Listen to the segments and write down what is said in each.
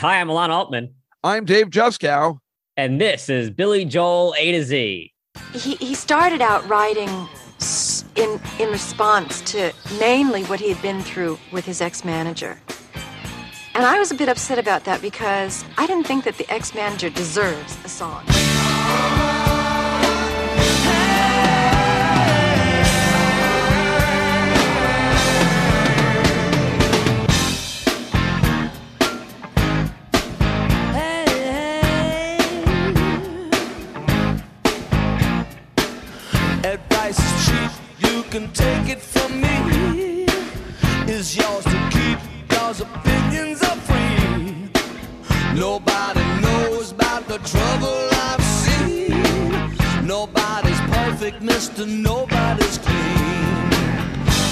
Hi, I'm Alon Altman. I'm Dave Juskow. And this is Billy Joel A to Z. He started out writing in response to mainly what he had been through with his ex-manager. And I was a bit upset about that because I didn't think that the ex-manager deserves a song. Can take it from me, is yours to keep, cause opinions are free. Nobody knows about the trouble I've seen. Nobody's perfect, mister, nobody's clean.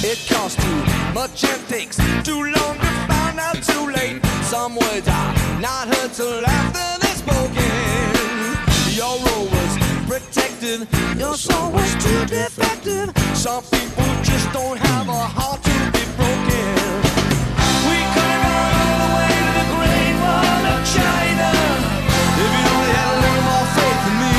It costs too much and takes too long to find out too late. Some words are not heard till after they're spoken. Your role was protected, your soul was too defective. Some people just don't have a heart to be broken. We could have gone all the way to the Great Wall of China if you only had a little more faith in me.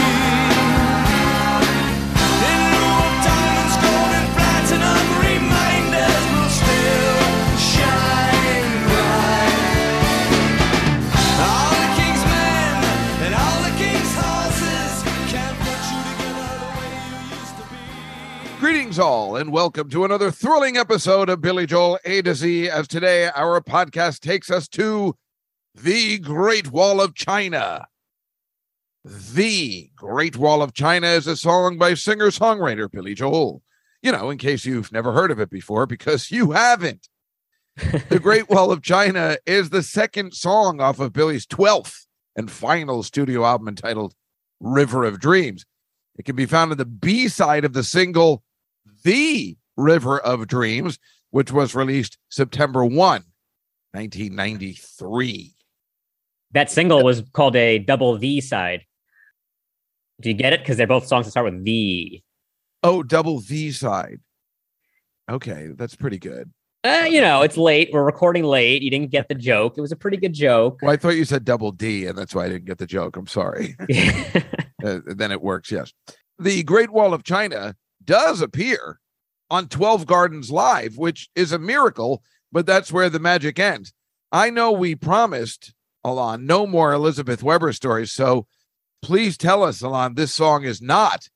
In lieu of diamonds, gold and platinum reminders, we'll still shine bright. All the king's men and all the king's horses can't put you together the way you used to be. Greetings all, and welcome to another thrilling episode of Billy Joel A to Z, as today our podcast takes us to the Great Wall of China. The Great Wall of China is a song by singer-songwriter Billy Joel. You know, in case you've never heard of it before, because you haven't. The Great Wall of China is the second song off of Billy's 12th and final studio album entitled River of Dreams. It can be found on the B-side of the single The River of Dreams, which was released September 1, 1993. That single was called a double V side. Do you get it? Because they're both songs that start with V. Oh, double V side. Okay, that's pretty good. You know, it's late. We're recording late. You didn't get the joke. It was a pretty good joke. Well, I thought you said double D, and that's why I didn't get the joke. I'm sorry. Then it works, yes. The Great Wall of China does appear on 12 Gardens Live, which is a miracle, but that's where the magic ends. I know we promised, Alon, no more Elizabeth Weber stories, so please tell us, Alon, this song is not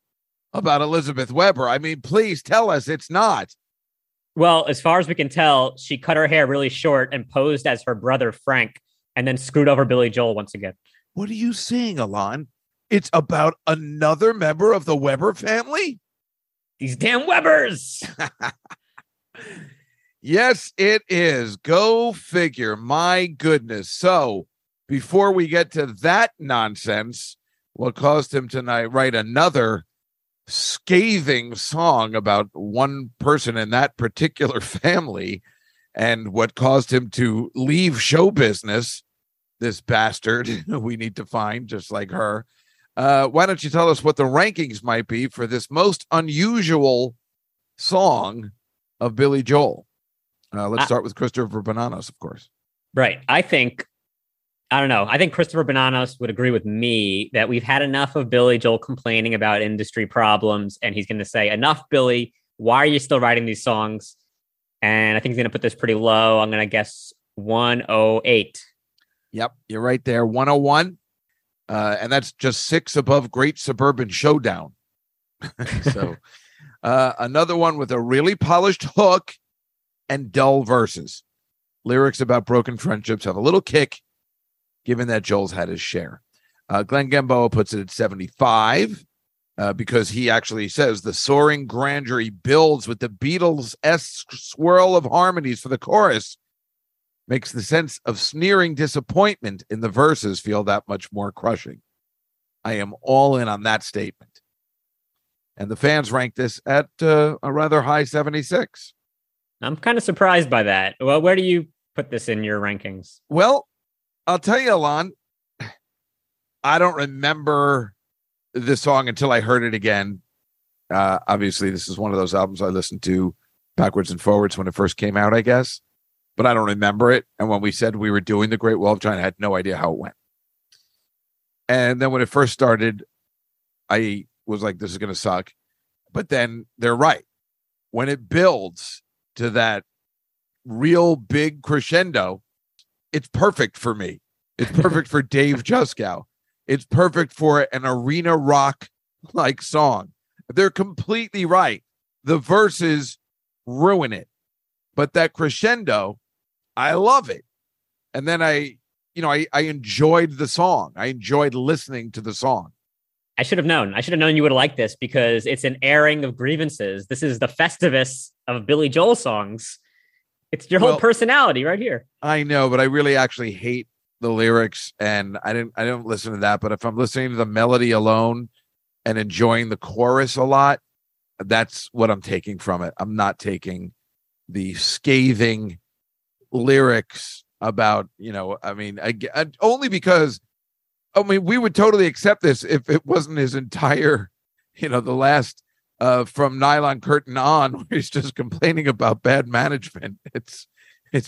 about Elizabeth Weber. I mean, please tell us it's not. Well, as far as we can tell, she cut her hair really short and posed as her brother, Frank, and then screwed over Billy Joel once again. What are you saying, Alon? It's about another member of the Weber family? These damn Webers. Yes, it is. Go figure. My goodness. So before we get to that nonsense, what caused him to write another scathing song about one person in that particular family, and what caused him to leave show business, this bastard we need to find, just like her. Why don't you tell us what the rankings might be for this most unusual song of Billy Joel? Let's start with Christopher Bonanos, of course. Right. I think Christopher Bonanos would agree with me that we've had enough of Billy Joel complaining about industry problems, and he's going to say, enough, Billy. Why are you still writing these songs? And I think he's going to put this pretty low. I'm going to guess 108. Yep. You're right there. 101. And that's just 6 above Great Suburban Showdown. So another one with a really polished hook and dull verses. Lyrics about broken friendships have a little kick, given that Joel's had his share. Glenn Gamboa puts it at 75 because he actually says the soaring grandeur he builds with the Beatles-esque swirl of harmonies for the chorus makes the sense of sneering disappointment in the verses feel that much more crushing. I am all in on that statement. And the fans rank this at a rather high 76. I'm kind of surprised by that. Well, where do you put this in your rankings? Well, I'll tell you, Alon, I don't remember the song until I heard it again. Obviously, this is one of those albums I listened to backwards and forwards when it first came out, I guess. but I don't remember it. And when we said we were doing the Great Wall of China, I had no idea how it went. And then when it first started, I was like, this is going to suck. But then they're right. When it builds to that real big crescendo, it's perfect for me. It's perfect for Dave Juskow. It's perfect for an arena rock like song. They're completely right. The verses ruin it. But that crescendo, I love it. And then I enjoyed the song. I enjoyed listening to the song. I should have known. I should have known you would have liked this because it's an airing of grievances. This is the Festivus of Billy Joel songs. It's your whole personality right here. I know, but I really actually hate the lyrics, and I don't listen to that. But if I'm listening to the melody alone and enjoying the chorus a lot, that's what I'm taking from it. I'm not taking the scathing lyrics about, I only because, we would totally accept this if it wasn't his entire, the last from Nylon Curtain on, where he's just complaining about bad management. It's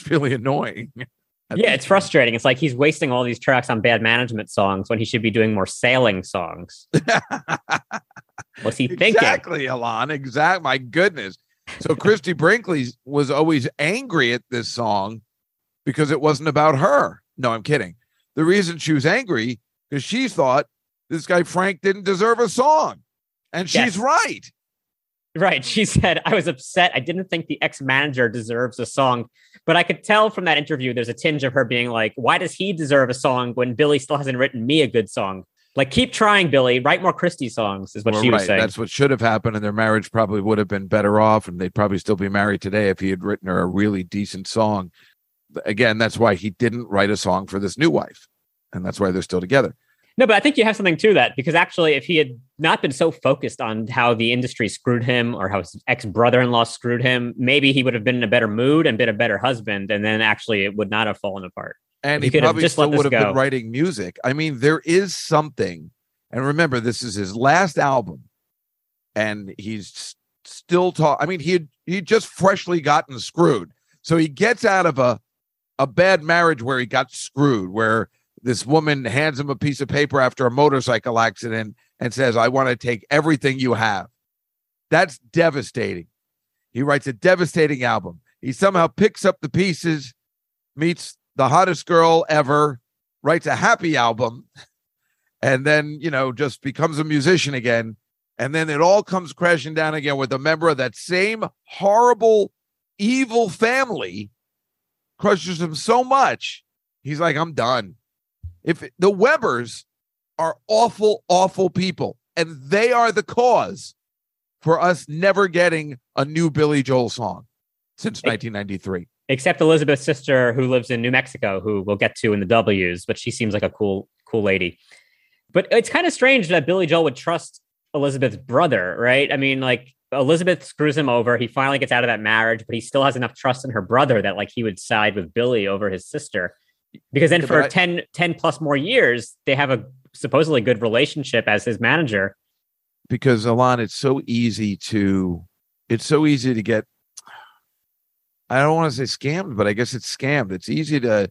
really annoying. Yeah, it's frustrating. It's like he's wasting all these tracks on bad management songs when he should be doing more sailing songs. What's he thinking? Exactly, Alon. Exactly. My goodness. So Christy Brinkley was always angry at this song because it wasn't about her. No, I'm kidding. The reason she was angry because she thought this guy Frank didn't deserve a song. And she's right. Right. She said, I was upset. I didn't think the ex-manager deserves a song. But I could tell from that interview, there's a tinge of her being like, why does he deserve a song when Billy still hasn't written me a good song? Like, keep trying, Billy. Write more Christie songs is what she was saying. That's what should have happened. And their marriage probably would have been better off. And they'd probably still be married today if he had written her a really decent song. Again, that's why he didn't write a song for this new wife. And that's why they're still together. No, but I think you have something to that, because actually, if he had not been so focused on how the industry screwed him or how his ex-brother-in-law screwed him, maybe he would have been in a better mood and been a better husband. And then actually it would not have fallen apart. And he probably just still would have been writing music. I mean, there is something. And remember, this is his last album. And he's still I mean, he just freshly gotten screwed. So he gets out of a bad marriage where he got screwed, where this woman hands him a piece of paper after a motorcycle accident and says, I want to take everything you have. That's devastating. He writes a devastating album. He somehow picks up the pieces, meets the hottest girl ever, writes a happy album, and then, just becomes a musician again. And then it all comes crashing down again with a member of that same horrible, evil family crushes him so much. He's like, I'm done. If the Webers are awful, awful people, and they are the cause for us never getting a new Billy Joel song since 1993. Except Elizabeth's sister, who lives in New Mexico, who we'll get to in the W's, but she seems like a cool lady. But it's kind of strange that Billy Joel would trust Elizabeth's brother, right? I mean, Elizabeth screws him over. He finally gets out of that marriage, but he still has enough trust in her brother that he would side with Billy over his sister. Because then for 10 plus more years, they have a supposedly good relationship as his manager. Because, Alon, it's so easy to get, I don't want to say scammed, but I guess it's scammed. It's easy to,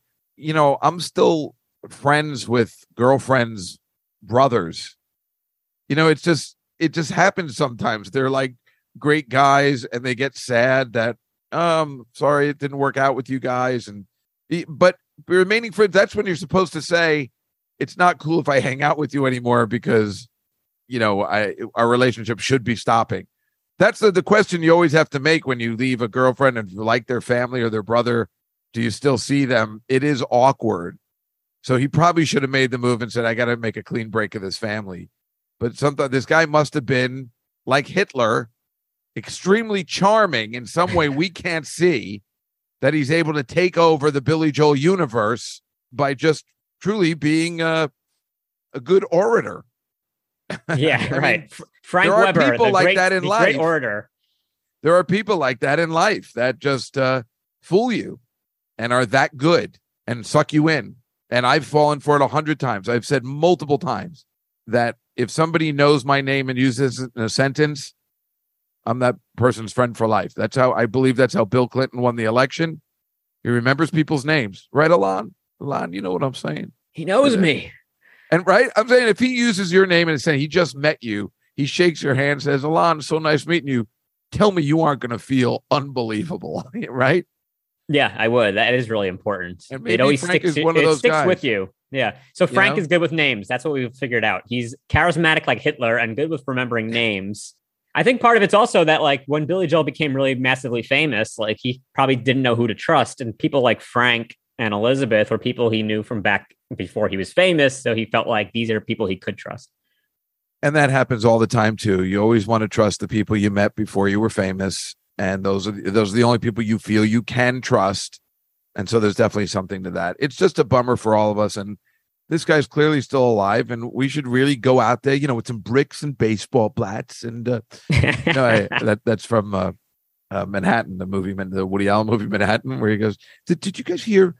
I'm still friends with girlfriends' brothers. It just happens sometimes. They're like great guys and they get sad that, sorry, it didn't work out with you guys. But remaining friends, that's when you're supposed to say, it's not cool if I hang out with you anymore because, our relationship should be stopping. That's the question you always have to make when you leave a girlfriend and you like their family or their brother. Do you still see them? It is awkward. So he probably should have made the move and said, I got to make a clean break of this family. But sometimes this guy must have been like Hitler, extremely charming in some way we can't see. That he's able to take over the Billy Joel universe by just truly being a good orator. Yeah, right. Frank Weber, great orator. There are people like that in life that just fool you and are that good and suck you in. And I've fallen for it 100 times. I've said multiple times that if somebody knows my name and uses it in a sentence, I'm that person's friend for life. That's how I believe Bill Clinton won the election. He remembers people's names. Right, Alon? Alon, you know what I'm saying? He knows me. And right, I'm saying if he uses your name and is saying he just met you, he shakes your hand, says, Alon, so nice meeting you. Tell me you aren't going to feel unbelievable, right? Yeah, I would. That is really important. And maybe it always Frank sticks, it sticks with you. Yeah. So Frank is good with names. That's what we've figured out. He's charismatic like Hitler and good with remembering names. I think part of it's also that like when Billy Joel became really massively famous, like he probably didn't know who to trust. And people like Frank and Elizabeth were people he knew from back before he was famous. So he felt like these are people he could trust. And that happens all the time, too. You always want to trust the people you met before you were famous. And those are the only people you feel you can trust. And so there's definitely something to that. It's just a bummer for all of us. And this guy's clearly still alive, and we should really go out there, you know, with some bricks and baseball bats. And that's from Manhattan, the Woody Allen movie Manhattan, where he goes, did you guys hear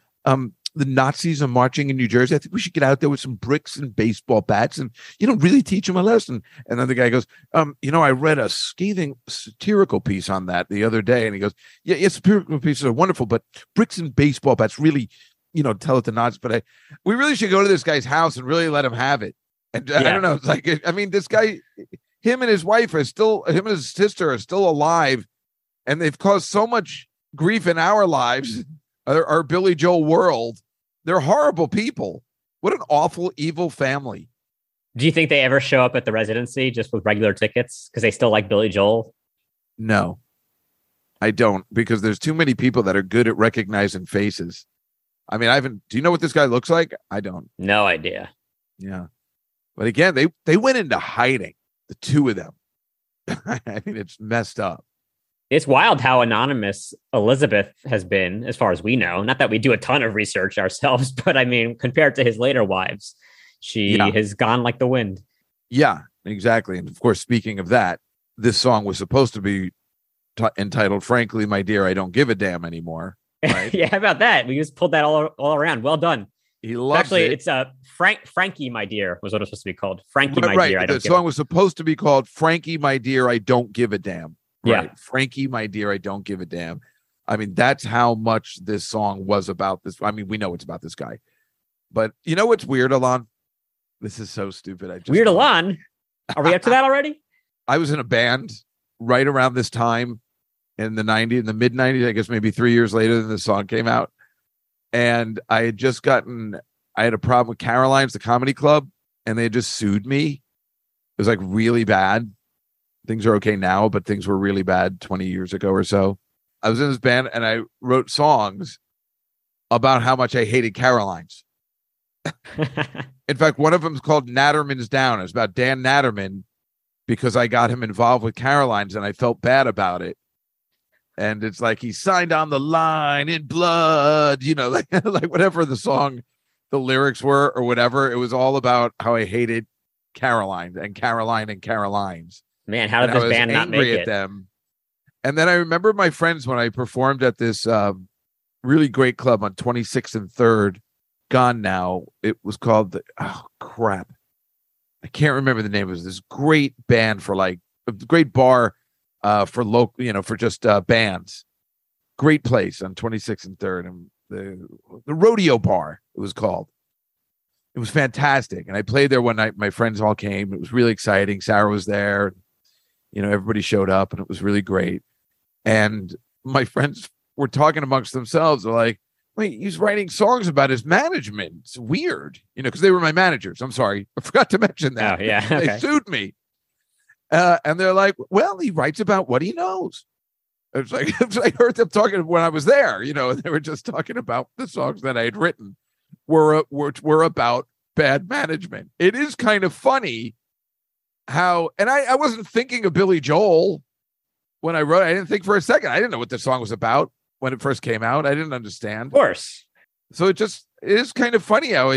the Nazis are marching in New Jersey? I think we should get out there with some bricks and baseball bats and, you know, really teach them a lesson. And then the guy goes, I read a scathing satirical piece on that the other day. And he goes, yeah, satirical pieces are wonderful, but bricks and baseball bats really, tell it to Nazis. But we really should go to this guy's house and really let him have it. And I don't know. It's like, I mean, this guy, him and his sister are still alive, and they've caused so much grief in our lives, our Billy Joel world. They're horrible people. What an awful, evil family. Do you think they ever show up at the residency just with regular tickets because they still like Billy Joel? No, I don't, because there's too many people that are good at recognizing faces. I mean, do you know what this guy looks like? I don't. No idea. Yeah. But again, they went into hiding, the two of them. I mean, it's messed up. It's wild how anonymous Elizabeth has been, as far as we know. Not that we do a ton of research ourselves, but I mean, compared to his later wives, she has gone like the wind. Yeah, exactly. And of course, speaking of that, this song was supposed to be entitled, Frankly, My Dear, I Don't Give a Damn Anymore. Right? Yeah, how about that? We just pulled that all around. Well done. He loves it. It's Frankie, My Dear, was what it was supposed to be called. Frankie, My Dear, I Don't Give a Damn. The song was supposed to be called Frankie, My Dear, I Don't Give a Damn. Right. Yeah. Frankie, My Dear, I Don't Give a Damn. I mean, that's how much this song was about this. I mean, we know it's about this guy. But you know what's weird, Alon? This is so stupid. Weird Alon? Are we up to that already? I was in a band right around this time in the mid-90s, I guess maybe 3 years later than the song came out. And I had a problem with Caroline's, the comedy club, and they had just sued me. It was like really bad. Things are okay now, but things were really bad 20 years ago or so. I was in this band and I wrote songs about how much I hated Caroline's. In fact, one of them is called Natterman's Down. It's about Dan Natterman because I got him involved with Caroline's and I felt bad about it. And it's like he signed on the line in blood, like whatever the song, the lyrics were or whatever. It was all about how I hated Caroline's and Caroline and Caroline's. Man, how did this band not make it? I was angry at them. And then I remember my friends when I performed at this really great club on 26th and 3rd, gone now. It was called I can't remember the name. It was this great band for a great bar for local, for just bands. Great place on 26th and 3rd. And the Rodeo Bar, it was called. It was fantastic. And I played there one night. My friends all came. It was really exciting. Sarah was there. Everybody showed up and it was really great. And my friends were talking amongst themselves. They're like, wait, he's writing songs about his management. It's weird, because they were my managers. I'm sorry. I forgot to mention that. Oh, yeah. Okay. They sued me. And they're like, well, he writes about what he knows. It's like, I heard them talking when I was there, they were just talking about the songs that I had written were about bad management. It is kind of funny. I wasn't thinking of Billy Joel when I wrote it. I didn't think for a second. I didn't know what the song was about when it first came out. I didn't understand. Of course. So it is kind of funny how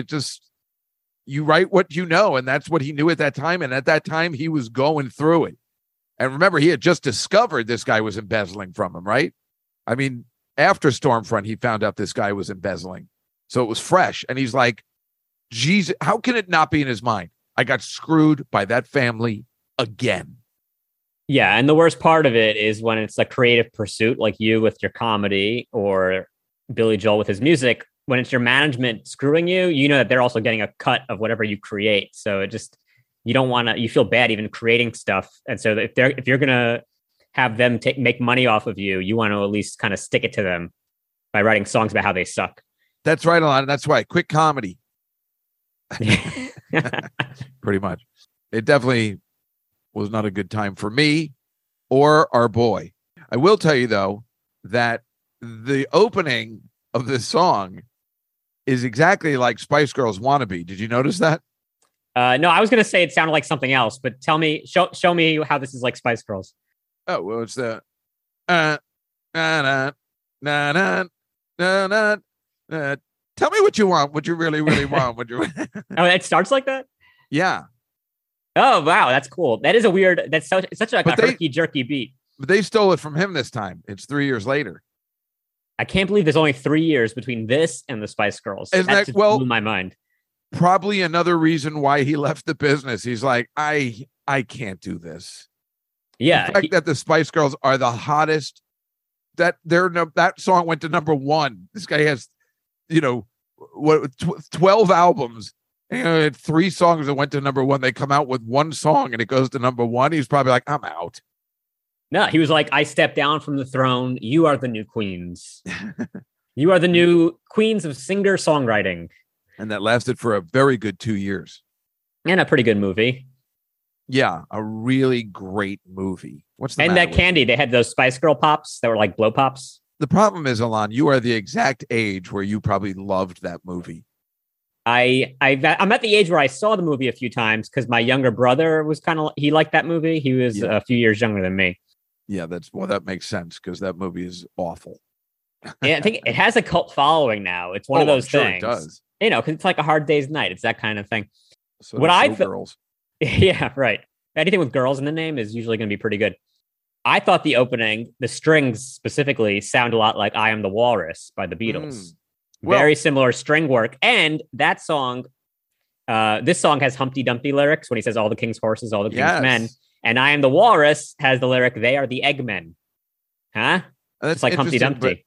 you write what you know, and that's what he knew at that time. And at that time, he was going through it. And remember, he had just discovered this guy was embezzling from him, right? I mean, after Stormfront, he found out this guy was embezzling. So it was fresh. And he's like, Jesus, how can it not be in his mind? I got screwed by that family again. Yeah. And the worst part of it is when it's a creative pursuit like you with your comedy or Billy Joel with his music, when it's your management screwing you, you know that they're also getting a cut of whatever you create. So it just, you don't want to, you feel bad even creating stuff. And so if they're, if you're going to have them make money off of you, you want to at least kind of stick it to them by writing songs about how they suck. That's right, Alana. That's right. Quick comedy. Pretty much. It definitely was not a good time for me or our boy. I will tell you, though, that the opening of this song is exactly like Spice Girls Wannabe. Did you notice that? No, I was going to say it sounded like something else, but tell me, show me how this is like Spice Girls. Oh, well, it's the... tell me what you want, what you really, really want. What you... Oh, it starts like that? Yeah. Oh, wow. That's cool. That is a weird... That's such a herky-jerky beat. But they stole it from him this time. It's 3 years later. I can't believe there's only 3 years between this and the Spice Girls. Isn't that, well, blew my mind. Probably another reason why he left the business. He's like, I can't do this. Yeah. The fact that the Spice Girls are the hottest, that they're that song went to number one. This guy has, 12 albums and 3 songs that went to number one. They come out with one song and it goes to number one. He's probably like, I'm out. No, he was like, I stepped down from the throne. You are the new queens. You are the new queens of singer-songwriting. And that lasted for a very good 2 years. And a pretty good movie. Yeah, a really great movie. What's the matter that with candy? It? They had those Spice Girl pops that were like blow pops. The problem is, Alon, you are the exact age where you probably loved that movie. I'm at the age where I saw the movie a few times because my younger brother was he liked that movie. He was a few years younger than me. Yeah, that makes sense because that movie is awful. Yeah, I think it has a cult following now. It's one of those things. It does. Because it's like a Hard Day's Night. It's that kind of thing. So girls. Yeah, right. Anything with girls in the name is usually going to be pretty good. I thought the opening, the strings specifically, sound a lot like I Am the Walrus by the Beatles. Well, very similar string work. And that song, this song has Humpty Dumpty lyrics when he says all the king's horses, all the king's men. And I Am the Walrus has the lyric, they are the eggmen. Huh? It's like Humpty Dumpty.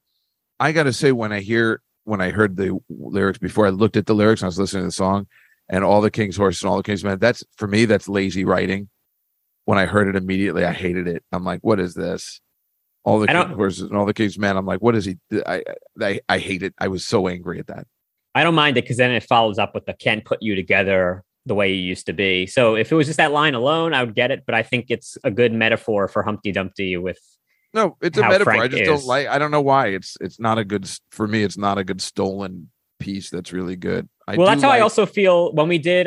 I got to say, when I heard the lyrics before, I looked at the lyrics and I was listening to the song and all the king's horses and all the king's men. That's, for me, that's lazy writing. When I heard it immediately, I hated it. I'm like, what is this? All the king's horses and all the king's men. I'm like, what is he? I hate it. I was so angry at that. I don't mind it because then it follows up with the can't put you together the way you used to be. So if it was just that line alone, I would get it. But I think it's a good metaphor for Humpty Dumpty with. No, it's a metaphor. Frank I just is. Don't like. I don't know why. It's not a good for me. It's not a good stolen piece. That's really good. That's how I also feel when we did.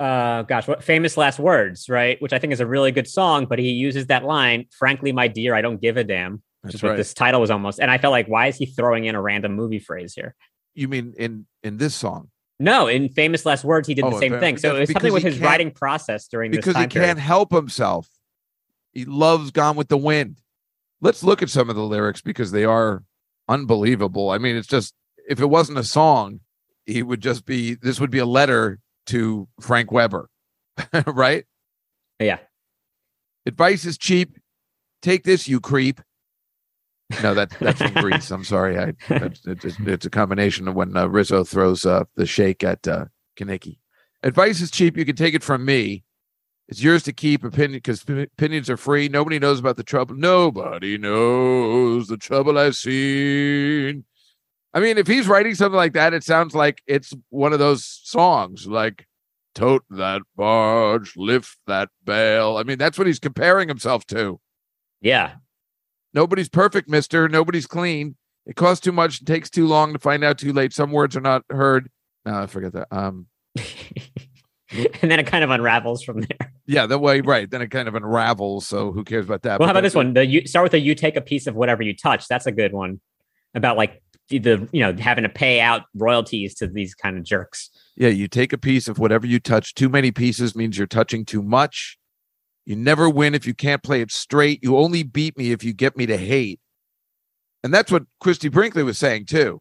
What famous last words, right? Which I think is a really good song, but he uses that line, frankly, my dear, I don't give a damn, which is what this title was almost. And I felt like, why is he throwing in a random movie phrase here? You mean in this song? No, in famous last words, he did the same thing. So it was something with his writing process during this time period. Because he can't help himself. He loves Gone with the Wind. Let's look at some of the lyrics because they are unbelievable. I mean, it's just, if it wasn't a song, he would just be, this would be a letter to Frank Weber, right? Yeah. Advice is cheap. Take this, you creep. No, that's from Grease. I'm sorry. It's a combination of when Rizzo throws the shake at Kanicki. Advice is cheap. You can take it from me. It's yours to keep opinion because opinions are free. Nobody knows about the trouble. Nobody knows the trouble I've seen. I mean, if he's writing something like that, it sounds like it's one of those songs like tote that barge, lift that bale. I mean, that's what he's comparing himself to. Yeah. Nobody's perfect, mister. Nobody's clean. It costs too much. It takes too long to find out too late. Some words are not heard. No, I forget that. And then it kind of unravels from there. Yeah, that way. Right. Then it kind of unravels. So who cares about that? Well, how about this one? Start with you take a piece of whatever you touch. That's a good one about like, having to pay out royalties to these kind of jerks. Yeah, you take a piece of whatever you touch. Too many pieces means you're touching too much. You never win if you can't play it straight. You only beat me if you get me to hate. And that's what Christy Brinkley was saying too.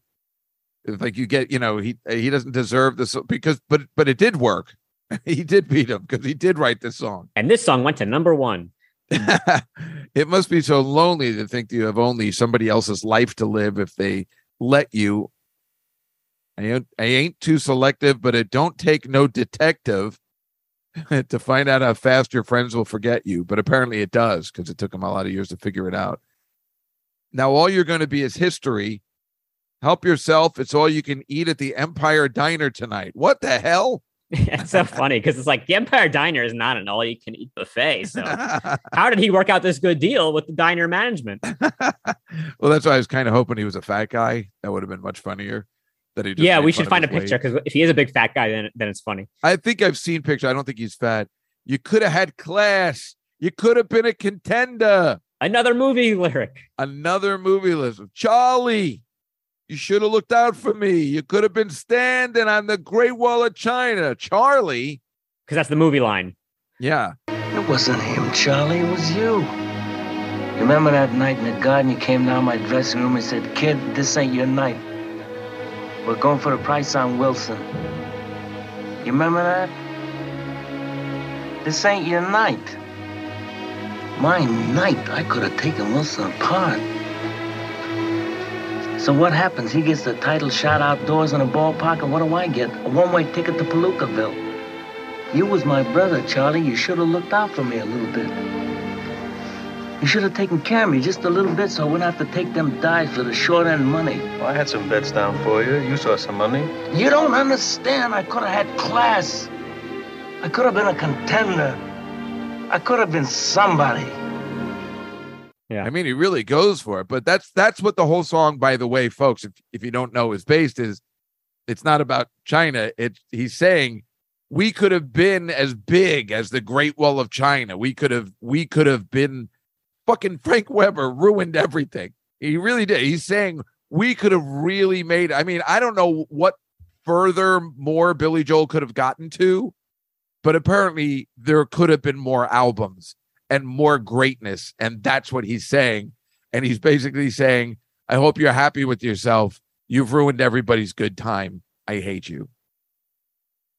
Like you get, he doesn't deserve this because, but it did work. He did beat him because he did write this song. And this song went to number one. It must be so lonely to think that you have only somebody else's life to live if they let you. I ain't too selective, but it don't take no detective to find out how fast your friends will forget you. But apparently it does, because it took them a lot of years to figure it out. Now all you're going to be is history. Help yourself. It's all you can eat at the Empire Diner tonight. What the hell? It's so funny because it's like the Empire Diner is not an all-you-can-eat buffet. So how did he work out this good deal with the diner management? Well, that's why I was kind of hoping he was a fat guy. That would have been much funnier. That he just we should find a picture, because if he is a big fat guy, then it's funny. I think I've seen pictures. I don't think he's fat. You could have had class. You could have been a contender. Another movie lyric. Another movie list. Charlie. You should have looked out for me. You could have been standing on the Great Wall of China, Charlie. Because that's the movie line. Yeah. It wasn't him, Charlie. It was you. Remember that night in the garden? You came down my dressing room and said, "Kid, this ain't your night. We're going for the price on Wilson." You remember that? This ain't your night. My night. I could have taken Wilson apart. So what happens? He gets the title shot outdoors in a ballpark, and what do I get? A one-way ticket to Palookaville. You was my brother, Charlie. You should have looked out for me a little bit. You should have taken care of me just a little bit so I wouldn't have to take them dives for the short-end money. Well, I had some bets down for you. You saw some money. You don't understand. I could have had class. I could have been a contender. I could have been somebody. Yeah. I mean, he really goes for it, but that's what the whole song, by the way, folks, if you don't know, is based is it's not about China. He's saying we could have been as big as the Great Wall of China. We could have been fucking Frank Weber ruined everything. He really did. He's saying we could have really made. I mean, I don't know what further more Billy Joel could have gotten to, but apparently there could have been more albums and more greatness. And that's what he's saying. And he's basically saying, I hope you're happy with yourself. You've ruined everybody's good time. I hate you.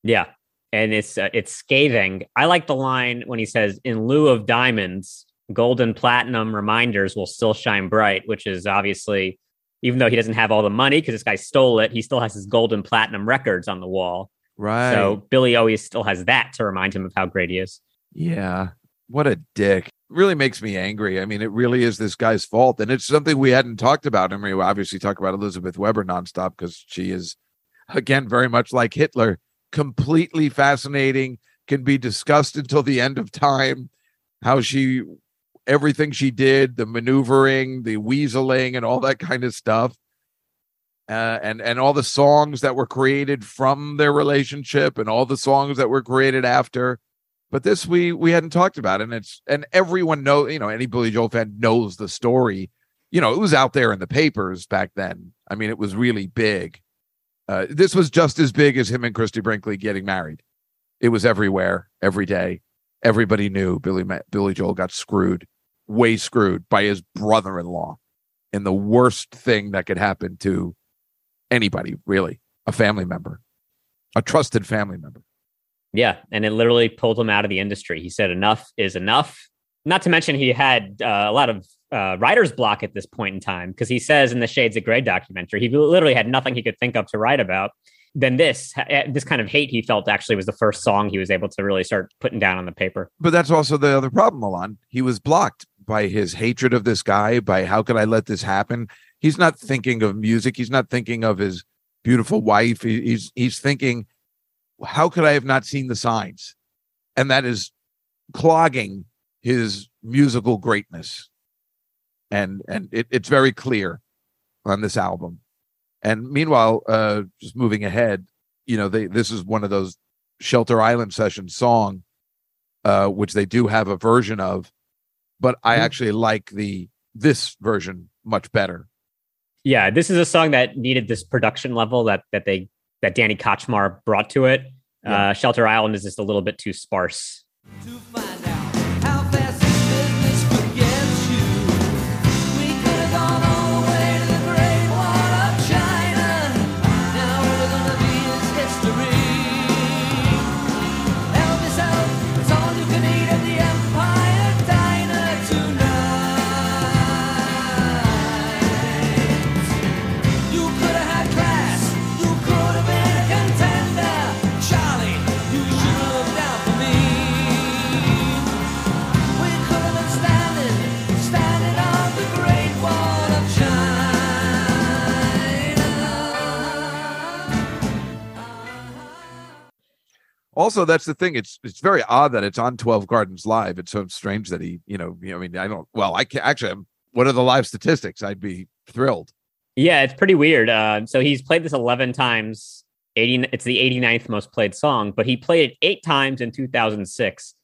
Yeah. And it's scathing. I like the line when he says, in lieu of diamonds, gold and platinum reminders will still shine bright, which is obviously, even though he doesn't have all the money because this guy stole it, he still has his gold and platinum records on the wall. Right. So Billy always still has that to remind him of how great he is. Yeah. What a dick. Really makes me angry. I mean, it really is this guy's fault. And it's something we hadn't talked about. I mean, we obviously talk about Elizabeth Weber nonstop because she is, again, very much like Hitler, completely fascinating, can be discussed until the end of time, how she, everything she did, the maneuvering, the weaseling, and all that kind of stuff. And all the songs that were created from their relationship and all the songs that were created after. But this we hadn't talked about, and everyone knows, any Billy Joel fan knows the story. It was out there in the papers back then. I mean, it was really big. This was just as big as him and Christy Brinkley getting married. It was everywhere, every day. Everybody knew Billy Joel got screwed, way screwed by his brother-in-law, and the worst thing that could happen to anybody, really, a family member, a trusted family member. Yeah, and it literally pulled him out of the industry. He said, enough is enough. Not to mention he had a lot of writer's block at this point in time, because he says in the Shades of Grey documentary, he literally had nothing he could think of to write about. Then this kind of hate he felt actually was the first song he was able to really start putting down on the paper. But that's also the other problem, Alon. He was blocked by his hatred of this guy, by how could I let this happen? He's not thinking of music. He's not thinking of his beautiful wife. He's thinking, how could I have not seen the signs? And that is clogging his musical greatness. And it's very clear on this album. And meanwhile, just moving ahead, this is one of those Shelter Island session song, which they do have a version of, but I actually like this version much better. Yeah, this is a song that needed this production level that Danny Kochmar brought to it. Yeah. Shelter Island is just a little bit too sparse. To find out how fast this business forgets you, we could have gone all the way to the Great Wall of China. Now we're gonna be this history. Help us out, it's all you can eat at the Empire Diner tonight. You Also, that's the thing. It's very odd that it's on 12 Gardens Live. It's so strange that he, I mean, I don't. Well, I can't actually. What are the live statistics? I'd be thrilled. Yeah, it's pretty weird. So he's played this 11 times. It's the 89th most played song, but he played it 8 times in 2006.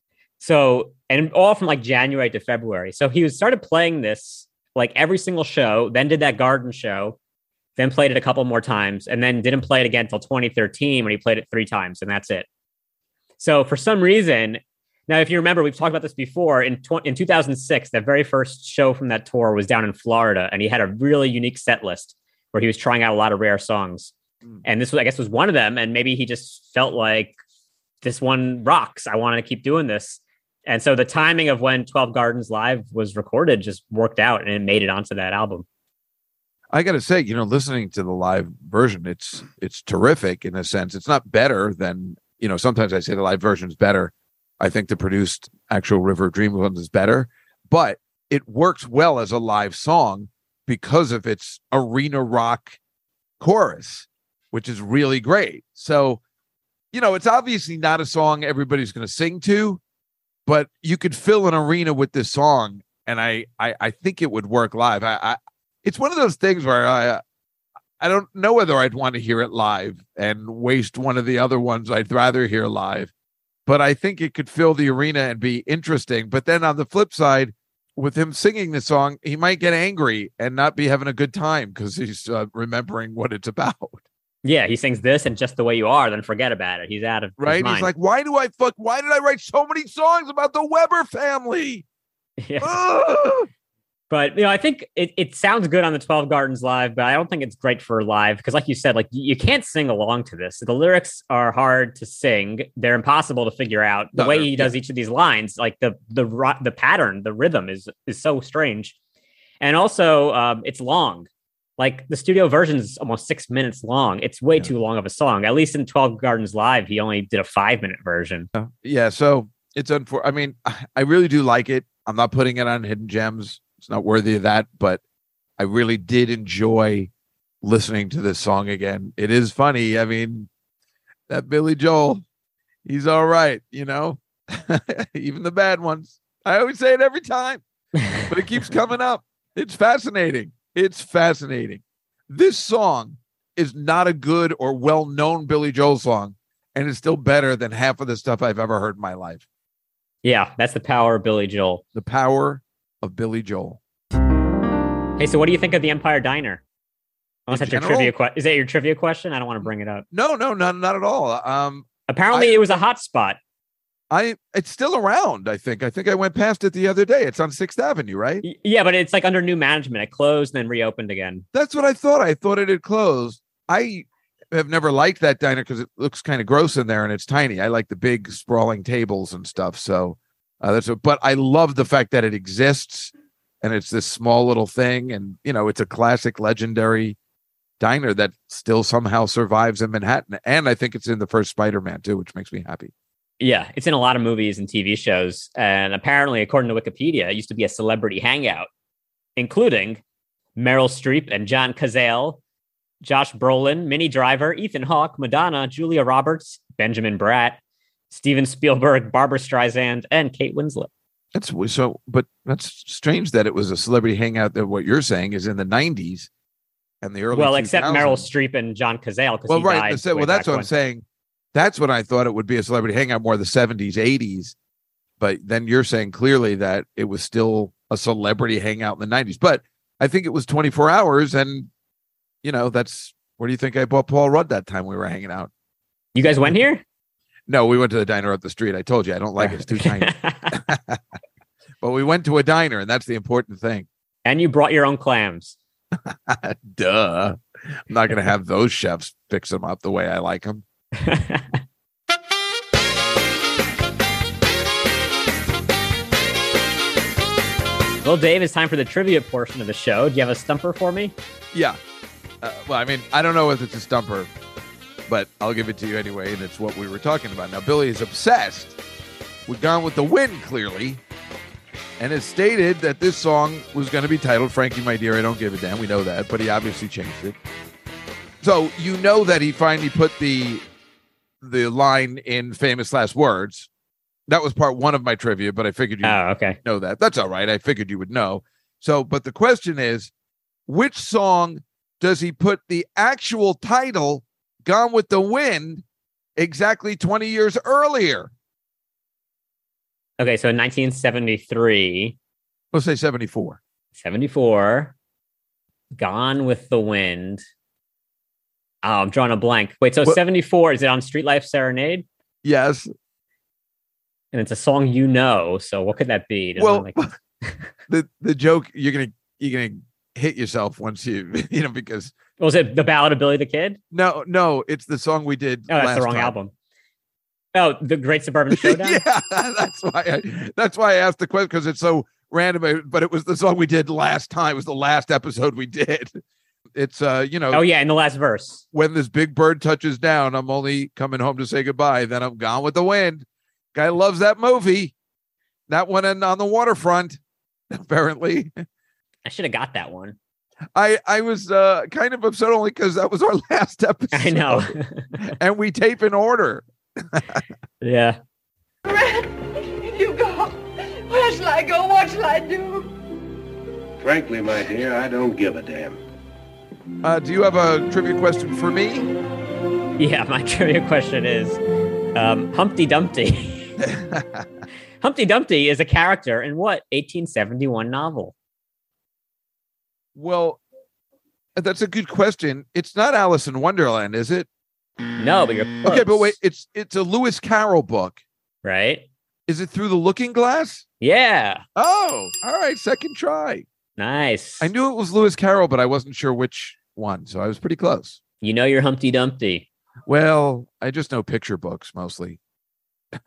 So, and all from like January to February. So he started playing this like every single show, then did that garden show, then played it a couple more times, and then didn't play it again until 2013 when he played it 3 times, and that's it. So for some reason, now, if you remember, we've talked about this before, in 2006, that very first show from that tour was down in Florida, and he had a really unique set list where he was trying out a lot of rare songs. And this was, I guess, was one of them. And maybe he just felt like this one rocks. I want to keep doing this. And so the timing of when 12 Gardens Live was recorded just worked out, and it made it onto that album. I got to say, listening to the live version, it's terrific in a sense. It's not better than, sometimes I say the live version is better. I think the produced actual River of Dreams one is better, but it works well as a live song because of its arena rock chorus, which is really great. So, it's obviously not a song everybody's going to sing to, but you could fill an arena with this song, and I think it would work live. It's one of those things where I don't know whether I'd want to hear it live and waste one of the other ones I'd rather hear live, but I think it could fill the arena and be interesting. But then on the flip side, with him singing the song, he might get angry and not be having a good time because he's remembering what it's about. Yeah, he sings this and Just the Way You Are, then forget about it. He's out of right. His mind. He's like, why did I write so many songs about the Weber family? Yeah. But I think it sounds good on the 12 Gardens Live, but I don't think it's great for live because, like you said, like you can't sing along to this. The lyrics are hard to sing; they're impossible to figure out. The way he does each of these lines, like the pattern, the rhythm is so strange, and also it's long. Like the studio version is almost 6 minutes long. It's way too long of a song. At least in 12 Gardens Live, he only did a 5-minute version. Yeah. So it's I mean, I really do like it. I'm not putting it on Hidden Gems. It's not worthy of that, but I really did enjoy listening to this song again. It is funny. I mean, that Billy Joel, he's all right. Even the bad ones. I always say it every time, but it keeps coming up. It's fascinating. It's fascinating. This song is not a good or well-known Billy Joel song, and it's still better than half of the stuff I've ever heard in my life. Yeah, that's the power of Billy Joel. The power of Billy Joel. Hey, so what do you think of the Empire Diner? Unless that's your trivia question. Is that your trivia question? I don't want to bring it up. No, not at all. Apparently, it was a hot spot. It's still around, I think. I think I went past it the other day. It's on 6th Avenue, right? Yeah, but it's like under new management. It closed and then reopened again. That's what I thought. I thought it had closed. I have never liked that diner because it looks kind of gross in there and it's tiny. I like the big sprawling tables and stuff. So but I love the fact that it exists and it's this small little thing. And, it's a classic legendary diner that still somehow survives in Manhattan. And I think it's in the first Spider-Man too, which makes me happy. Yeah, it's in a lot of movies and TV shows. And apparently, according to Wikipedia, it used to be a celebrity hangout, including Meryl Streep and John Cazale, Josh Brolin, Minnie Driver, Ethan Hawke, Madonna, Julia Roberts, Benjamin Bratt, Steven Spielberg, Barbra Streisand, and Kate Winslet. But that's strange that it was a celebrity hangout that what you're saying is in the 90s and the early 2000s. Well, except Meryl Streep and John Cazale. Well, right. Well, that's what I'm saying. That's when I thought it would be a celebrity hangout, more the 70s, 80s. But then you're saying clearly that it was still a celebrity hangout in the 90s. But I think it was 24 hours. And, that's where do you think I bought Paul Rudd that time we were hanging out? You guys went here? No, we went to the diner up the street. I told you, I don't like it. It's too tiny. But we went to a diner, and that's the important thing. And you brought your own clams. Duh. I'm not going to have those chefs fix them up the way I like them. Well, Dave, it's time for the trivia portion of the show. Do you have a stumper for me? Yeah. Well, I mean, I don't know if it's a stumper, but I'll give it to you anyway, and it's what we were talking about. Now, Billy is obsessed with Gone with the Wind, clearly, and has stated that this song was going to be titled Frankie, My Dear, I Don't Give a Damn. We know that, but he obviously changed it. So you know that he finally put the the line in Famous Last Words. That was part one of my trivia, but I figured you know that. That's all right. I figured you would know. So, but the question is, which song does he put the actual title Gone with the Wind exactly 20 years earlier? Okay, so in 1973. Let's say 74. 74. Gone with the Wind. Oh, I'm drawing a blank. Wait, so 74, is it on Street Life Serenade? Yes. And it's a song you know, so what could that be? The joke, you're gonna hit yourself once you know, because... Was it The Ballad of Billy the Kid? No, it's the song we did last time. Oh, that's the wrong album. Oh, The Great Suburban Showdown? Yeah, that's why I asked the question, because it's so random, but it was the song we did last time. It was the last episode we did. It's, you know... Oh, yeah, in the last verse. When this big bird touches down, I'm only coming home to say goodbye. Then I'm gone with the wind. Guy loves that movie. That one on the waterfront, apparently. I should have got that one. I was kind of upset only because that was our last episode. I know. And we tape in order. Yeah. Red, you go. Where shall I go? What shall I do? Frankly, my dear, I don't give a damn. Do you have a trivia question for me? Yeah, my trivia question is Humpty Dumpty. Humpty Dumpty is a character in what 1871 novel? Well, that's a good question. It's not Alice in Wonderland, is it? No, but you're close. Okay, but wait, it's a Lewis Carroll book. Right? Is it Through the Looking Glass? Yeah. Oh, all right, second try. Nice. I knew it was Lewis Carroll, but I wasn't sure which one, so I was pretty close. You know your Humpty Dumpty. Well, I just know picture books mostly.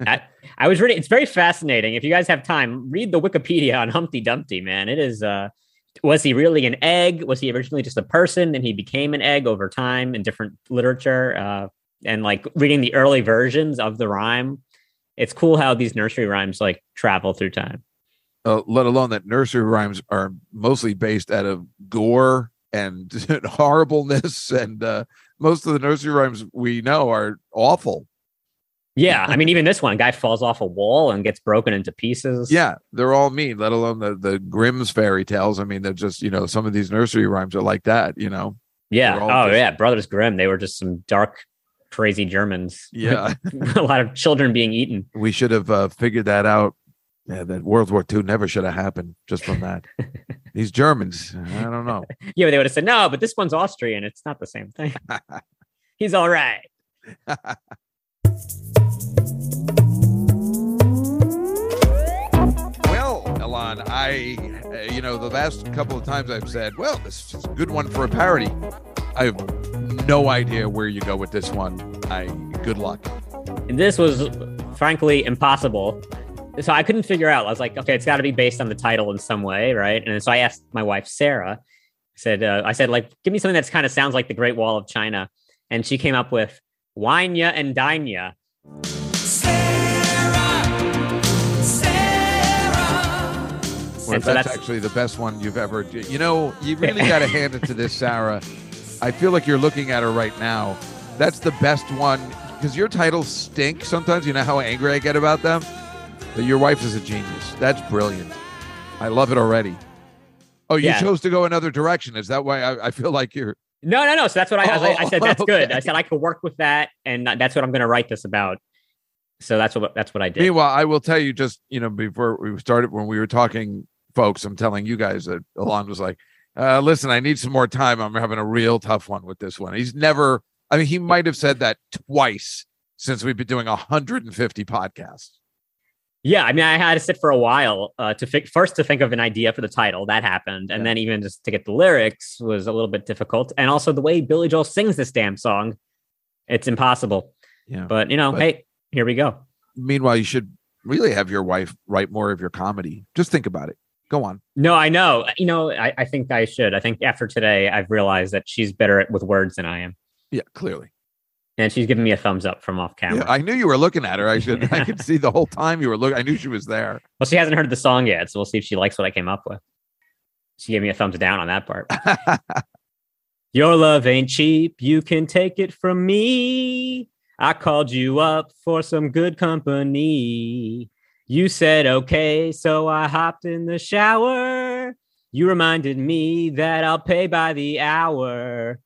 I was reading. It's very fascinating. If you guys have time, read the Wikipedia on Humpty Dumpty, man. It is... was he really an egg? Was he originally just a person and he became an egg over time in different literature? And like reading the early versions of the rhyme, it's cool how these nursery rhymes like travel through time. Let alone that nursery rhymes are mostly based out of gore and horribleness. And most of the nursery rhymes we know are awful. Yeah, I mean, even this one, a guy falls off a wall and gets broken into pieces. Yeah, they're all mean, let alone the Grimm's fairy tales. I mean, they're just, you know, some of these nursery rhymes are like that, you know? Yeah. Oh, just... yeah. Brothers Grimm. They were just some dark, crazy Germans. Yeah. A lot of children being eaten. We should have figured that out. Yeah, that World War II never should have happened just from that. These Germans, I don't know. Yeah, but they would have said, no, but this one's Austrian. It's not the same thing. He's all right. Elon, you know, the last couple of times I've said, well, this is a good one for a parody. I have no idea where you go with this one. Good luck. And this was, frankly, impossible. So I couldn't figure out. I was like, okay, it's got to be based on the title in some way, right? And so I asked my wife, Sarah, I said, like, give me something that's kind of sounds like the Great Wall of China. And she came up with Wine Ya and Dine Ya. And so that's actually the best one you've ever... You know, you really got to hand it to this, Sarah. I feel like you're looking at her right now. That's the best one, because your titles stink sometimes. You know how angry I get about them? But your wife is a genius. That's brilliant. I love it already. Oh, you chose to go another direction. Is that why I feel like you're... No. So that's what I said, that's okay. Good. I said I could work with that, and that's what I'm going to write this about. So that's what I did. Meanwhile, I will tell you just, you know, before we started, when we were talking... Folks, I'm telling you guys that Elon was like, listen, I need some more time. I'm having a real tough one with this one. He's never, I mean, he might have said that twice since we've been doing 150 podcasts. Yeah, I mean, I had to sit for a while to think of an idea for the title. That happened. And then even just to get the lyrics was a little bit difficult. And also the way Billy Joel sings this damn song, it's impossible. Yeah, but, you know, hey, here we go. Meanwhile, you should really have your wife write more of your comedy. Just think about it. Go on. No, I know. You know, I think I should. I think after today, I've realized that she's better with words than I am. Yeah, clearly. And she's giving me a thumbs up from off camera. Yeah, I knew you were looking at her. I could see the whole time you were looking. I knew she was there. Well, she hasn't heard the song yet, so we'll see if she likes what I came up with. She gave me a thumbs down on that part. Your love ain't cheap. You can take it from me. I called you up for some good company. You said okay, so I hopped in the shower. You reminded me that I'll pay by the hour.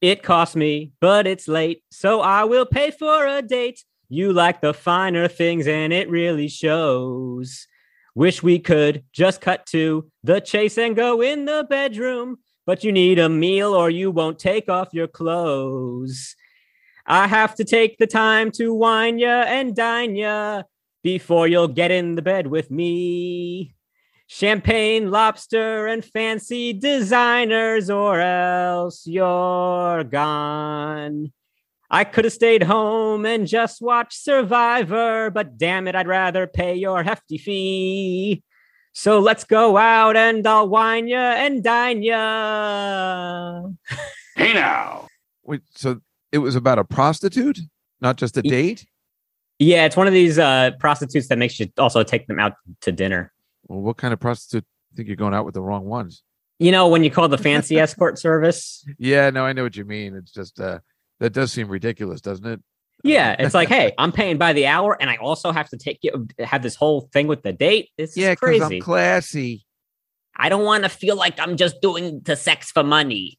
It cost me, but it's late, so I will pay for a date. You like the finer things, and it really shows. Wish we could just cut to the chase and go in the bedroom, but you need a meal or you won't take off your clothes. I have to take the time to wine ya and dine ya before you'll get in the bed with me. Champagne, lobster, and fancy designers, or else you're gone. I could have stayed home and just watched Survivor, but damn it, I'd rather pay your hefty fee. So let's go out and I'll wine ya and dine ya. Hey now. Wait, so it was about a prostitute, not just a date? Yeah, it's one of these prostitutes that makes you also take them out to dinner. Well, what kind of prostitute? I think you're going out with the wrong ones. You know, when you call the fancy escort service. Yeah, no, I know what you mean. It's just that does seem ridiculous, doesn't it? Yeah, it's like, hey, I'm paying by the hour, and I also have to have this whole thing with the date. This is crazy. Yeah, because I'm classy. I don't want to feel like I'm just doing the sex for money.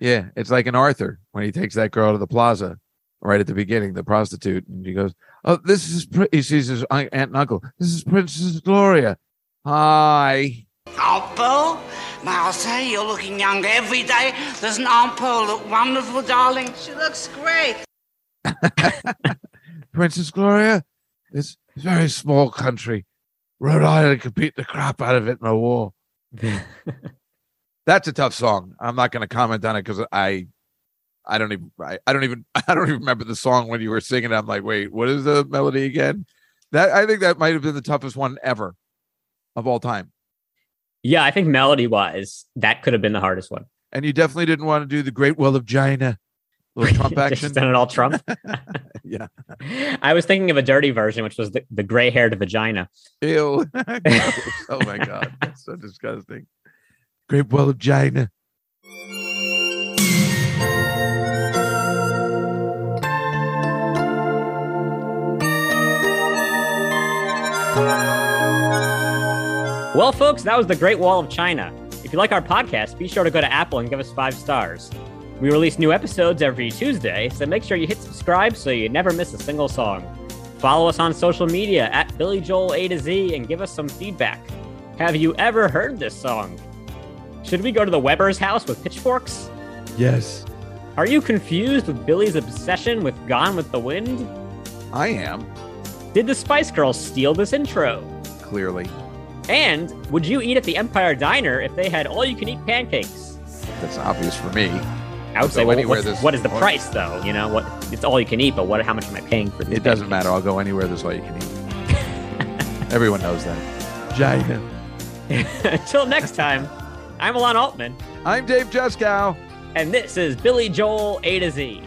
Yeah, it's like in Arthur when he takes that girl to the plaza right at the beginning, the prostitute, and he goes, "Oh, this is," he sees his aunt and uncle. "This is Princess Gloria. Hi. Aunt Pearl? May I say, you're looking younger every day. Doesn't Aunt Pearl look wonderful, darling? She looks great." "Princess Gloria, it's a very small country. Rhode Island could beat the crap out of it in a war." That's a tough song. I'm not going to comment on it because I don't even remember the song when you were singing. I'm like, wait, what is the melody again? That I think that might have been the toughest one ever of all time. Yeah, I think melody-wise, that could have been the hardest one. And you definitely didn't want to do the Great Wall of China. Little Trump action. Just done it all Trump. Yeah. I was thinking of a dirty version, which was the gray-haired vagina. Ew. Oh, my God. That's so disgusting. Great Wall of China. Well, folks, that was the Great Wall of China. If you like our podcast, be sure to go to Apple and give us 5 stars. We release new episodes every Tuesday, so make sure you hit subscribe so you never miss a single song. Follow us on social media at Billy Joel A to Z and give us some feedback. Have you ever heard this song? Should we go to the Weber's house with pitchforks? Yes. Are you confused with Billy's obsession with Gone with the Wind? I am. Did the Spice Girls steal this intro? Clearly. And would you eat at the Empire Diner if they had all-you-can-eat pancakes? That's obvious for me. I would say, what is the price, though? You know, it's all-you-can-eat, but how much am I paying for these pancakes? It doesn't matter. I'll go anywhere there's all-you-can-eat. Everyone knows that. Giant. Until next time, I'm Alon Altman. I'm Dave Juskow. And this is Billy Joel A to Z.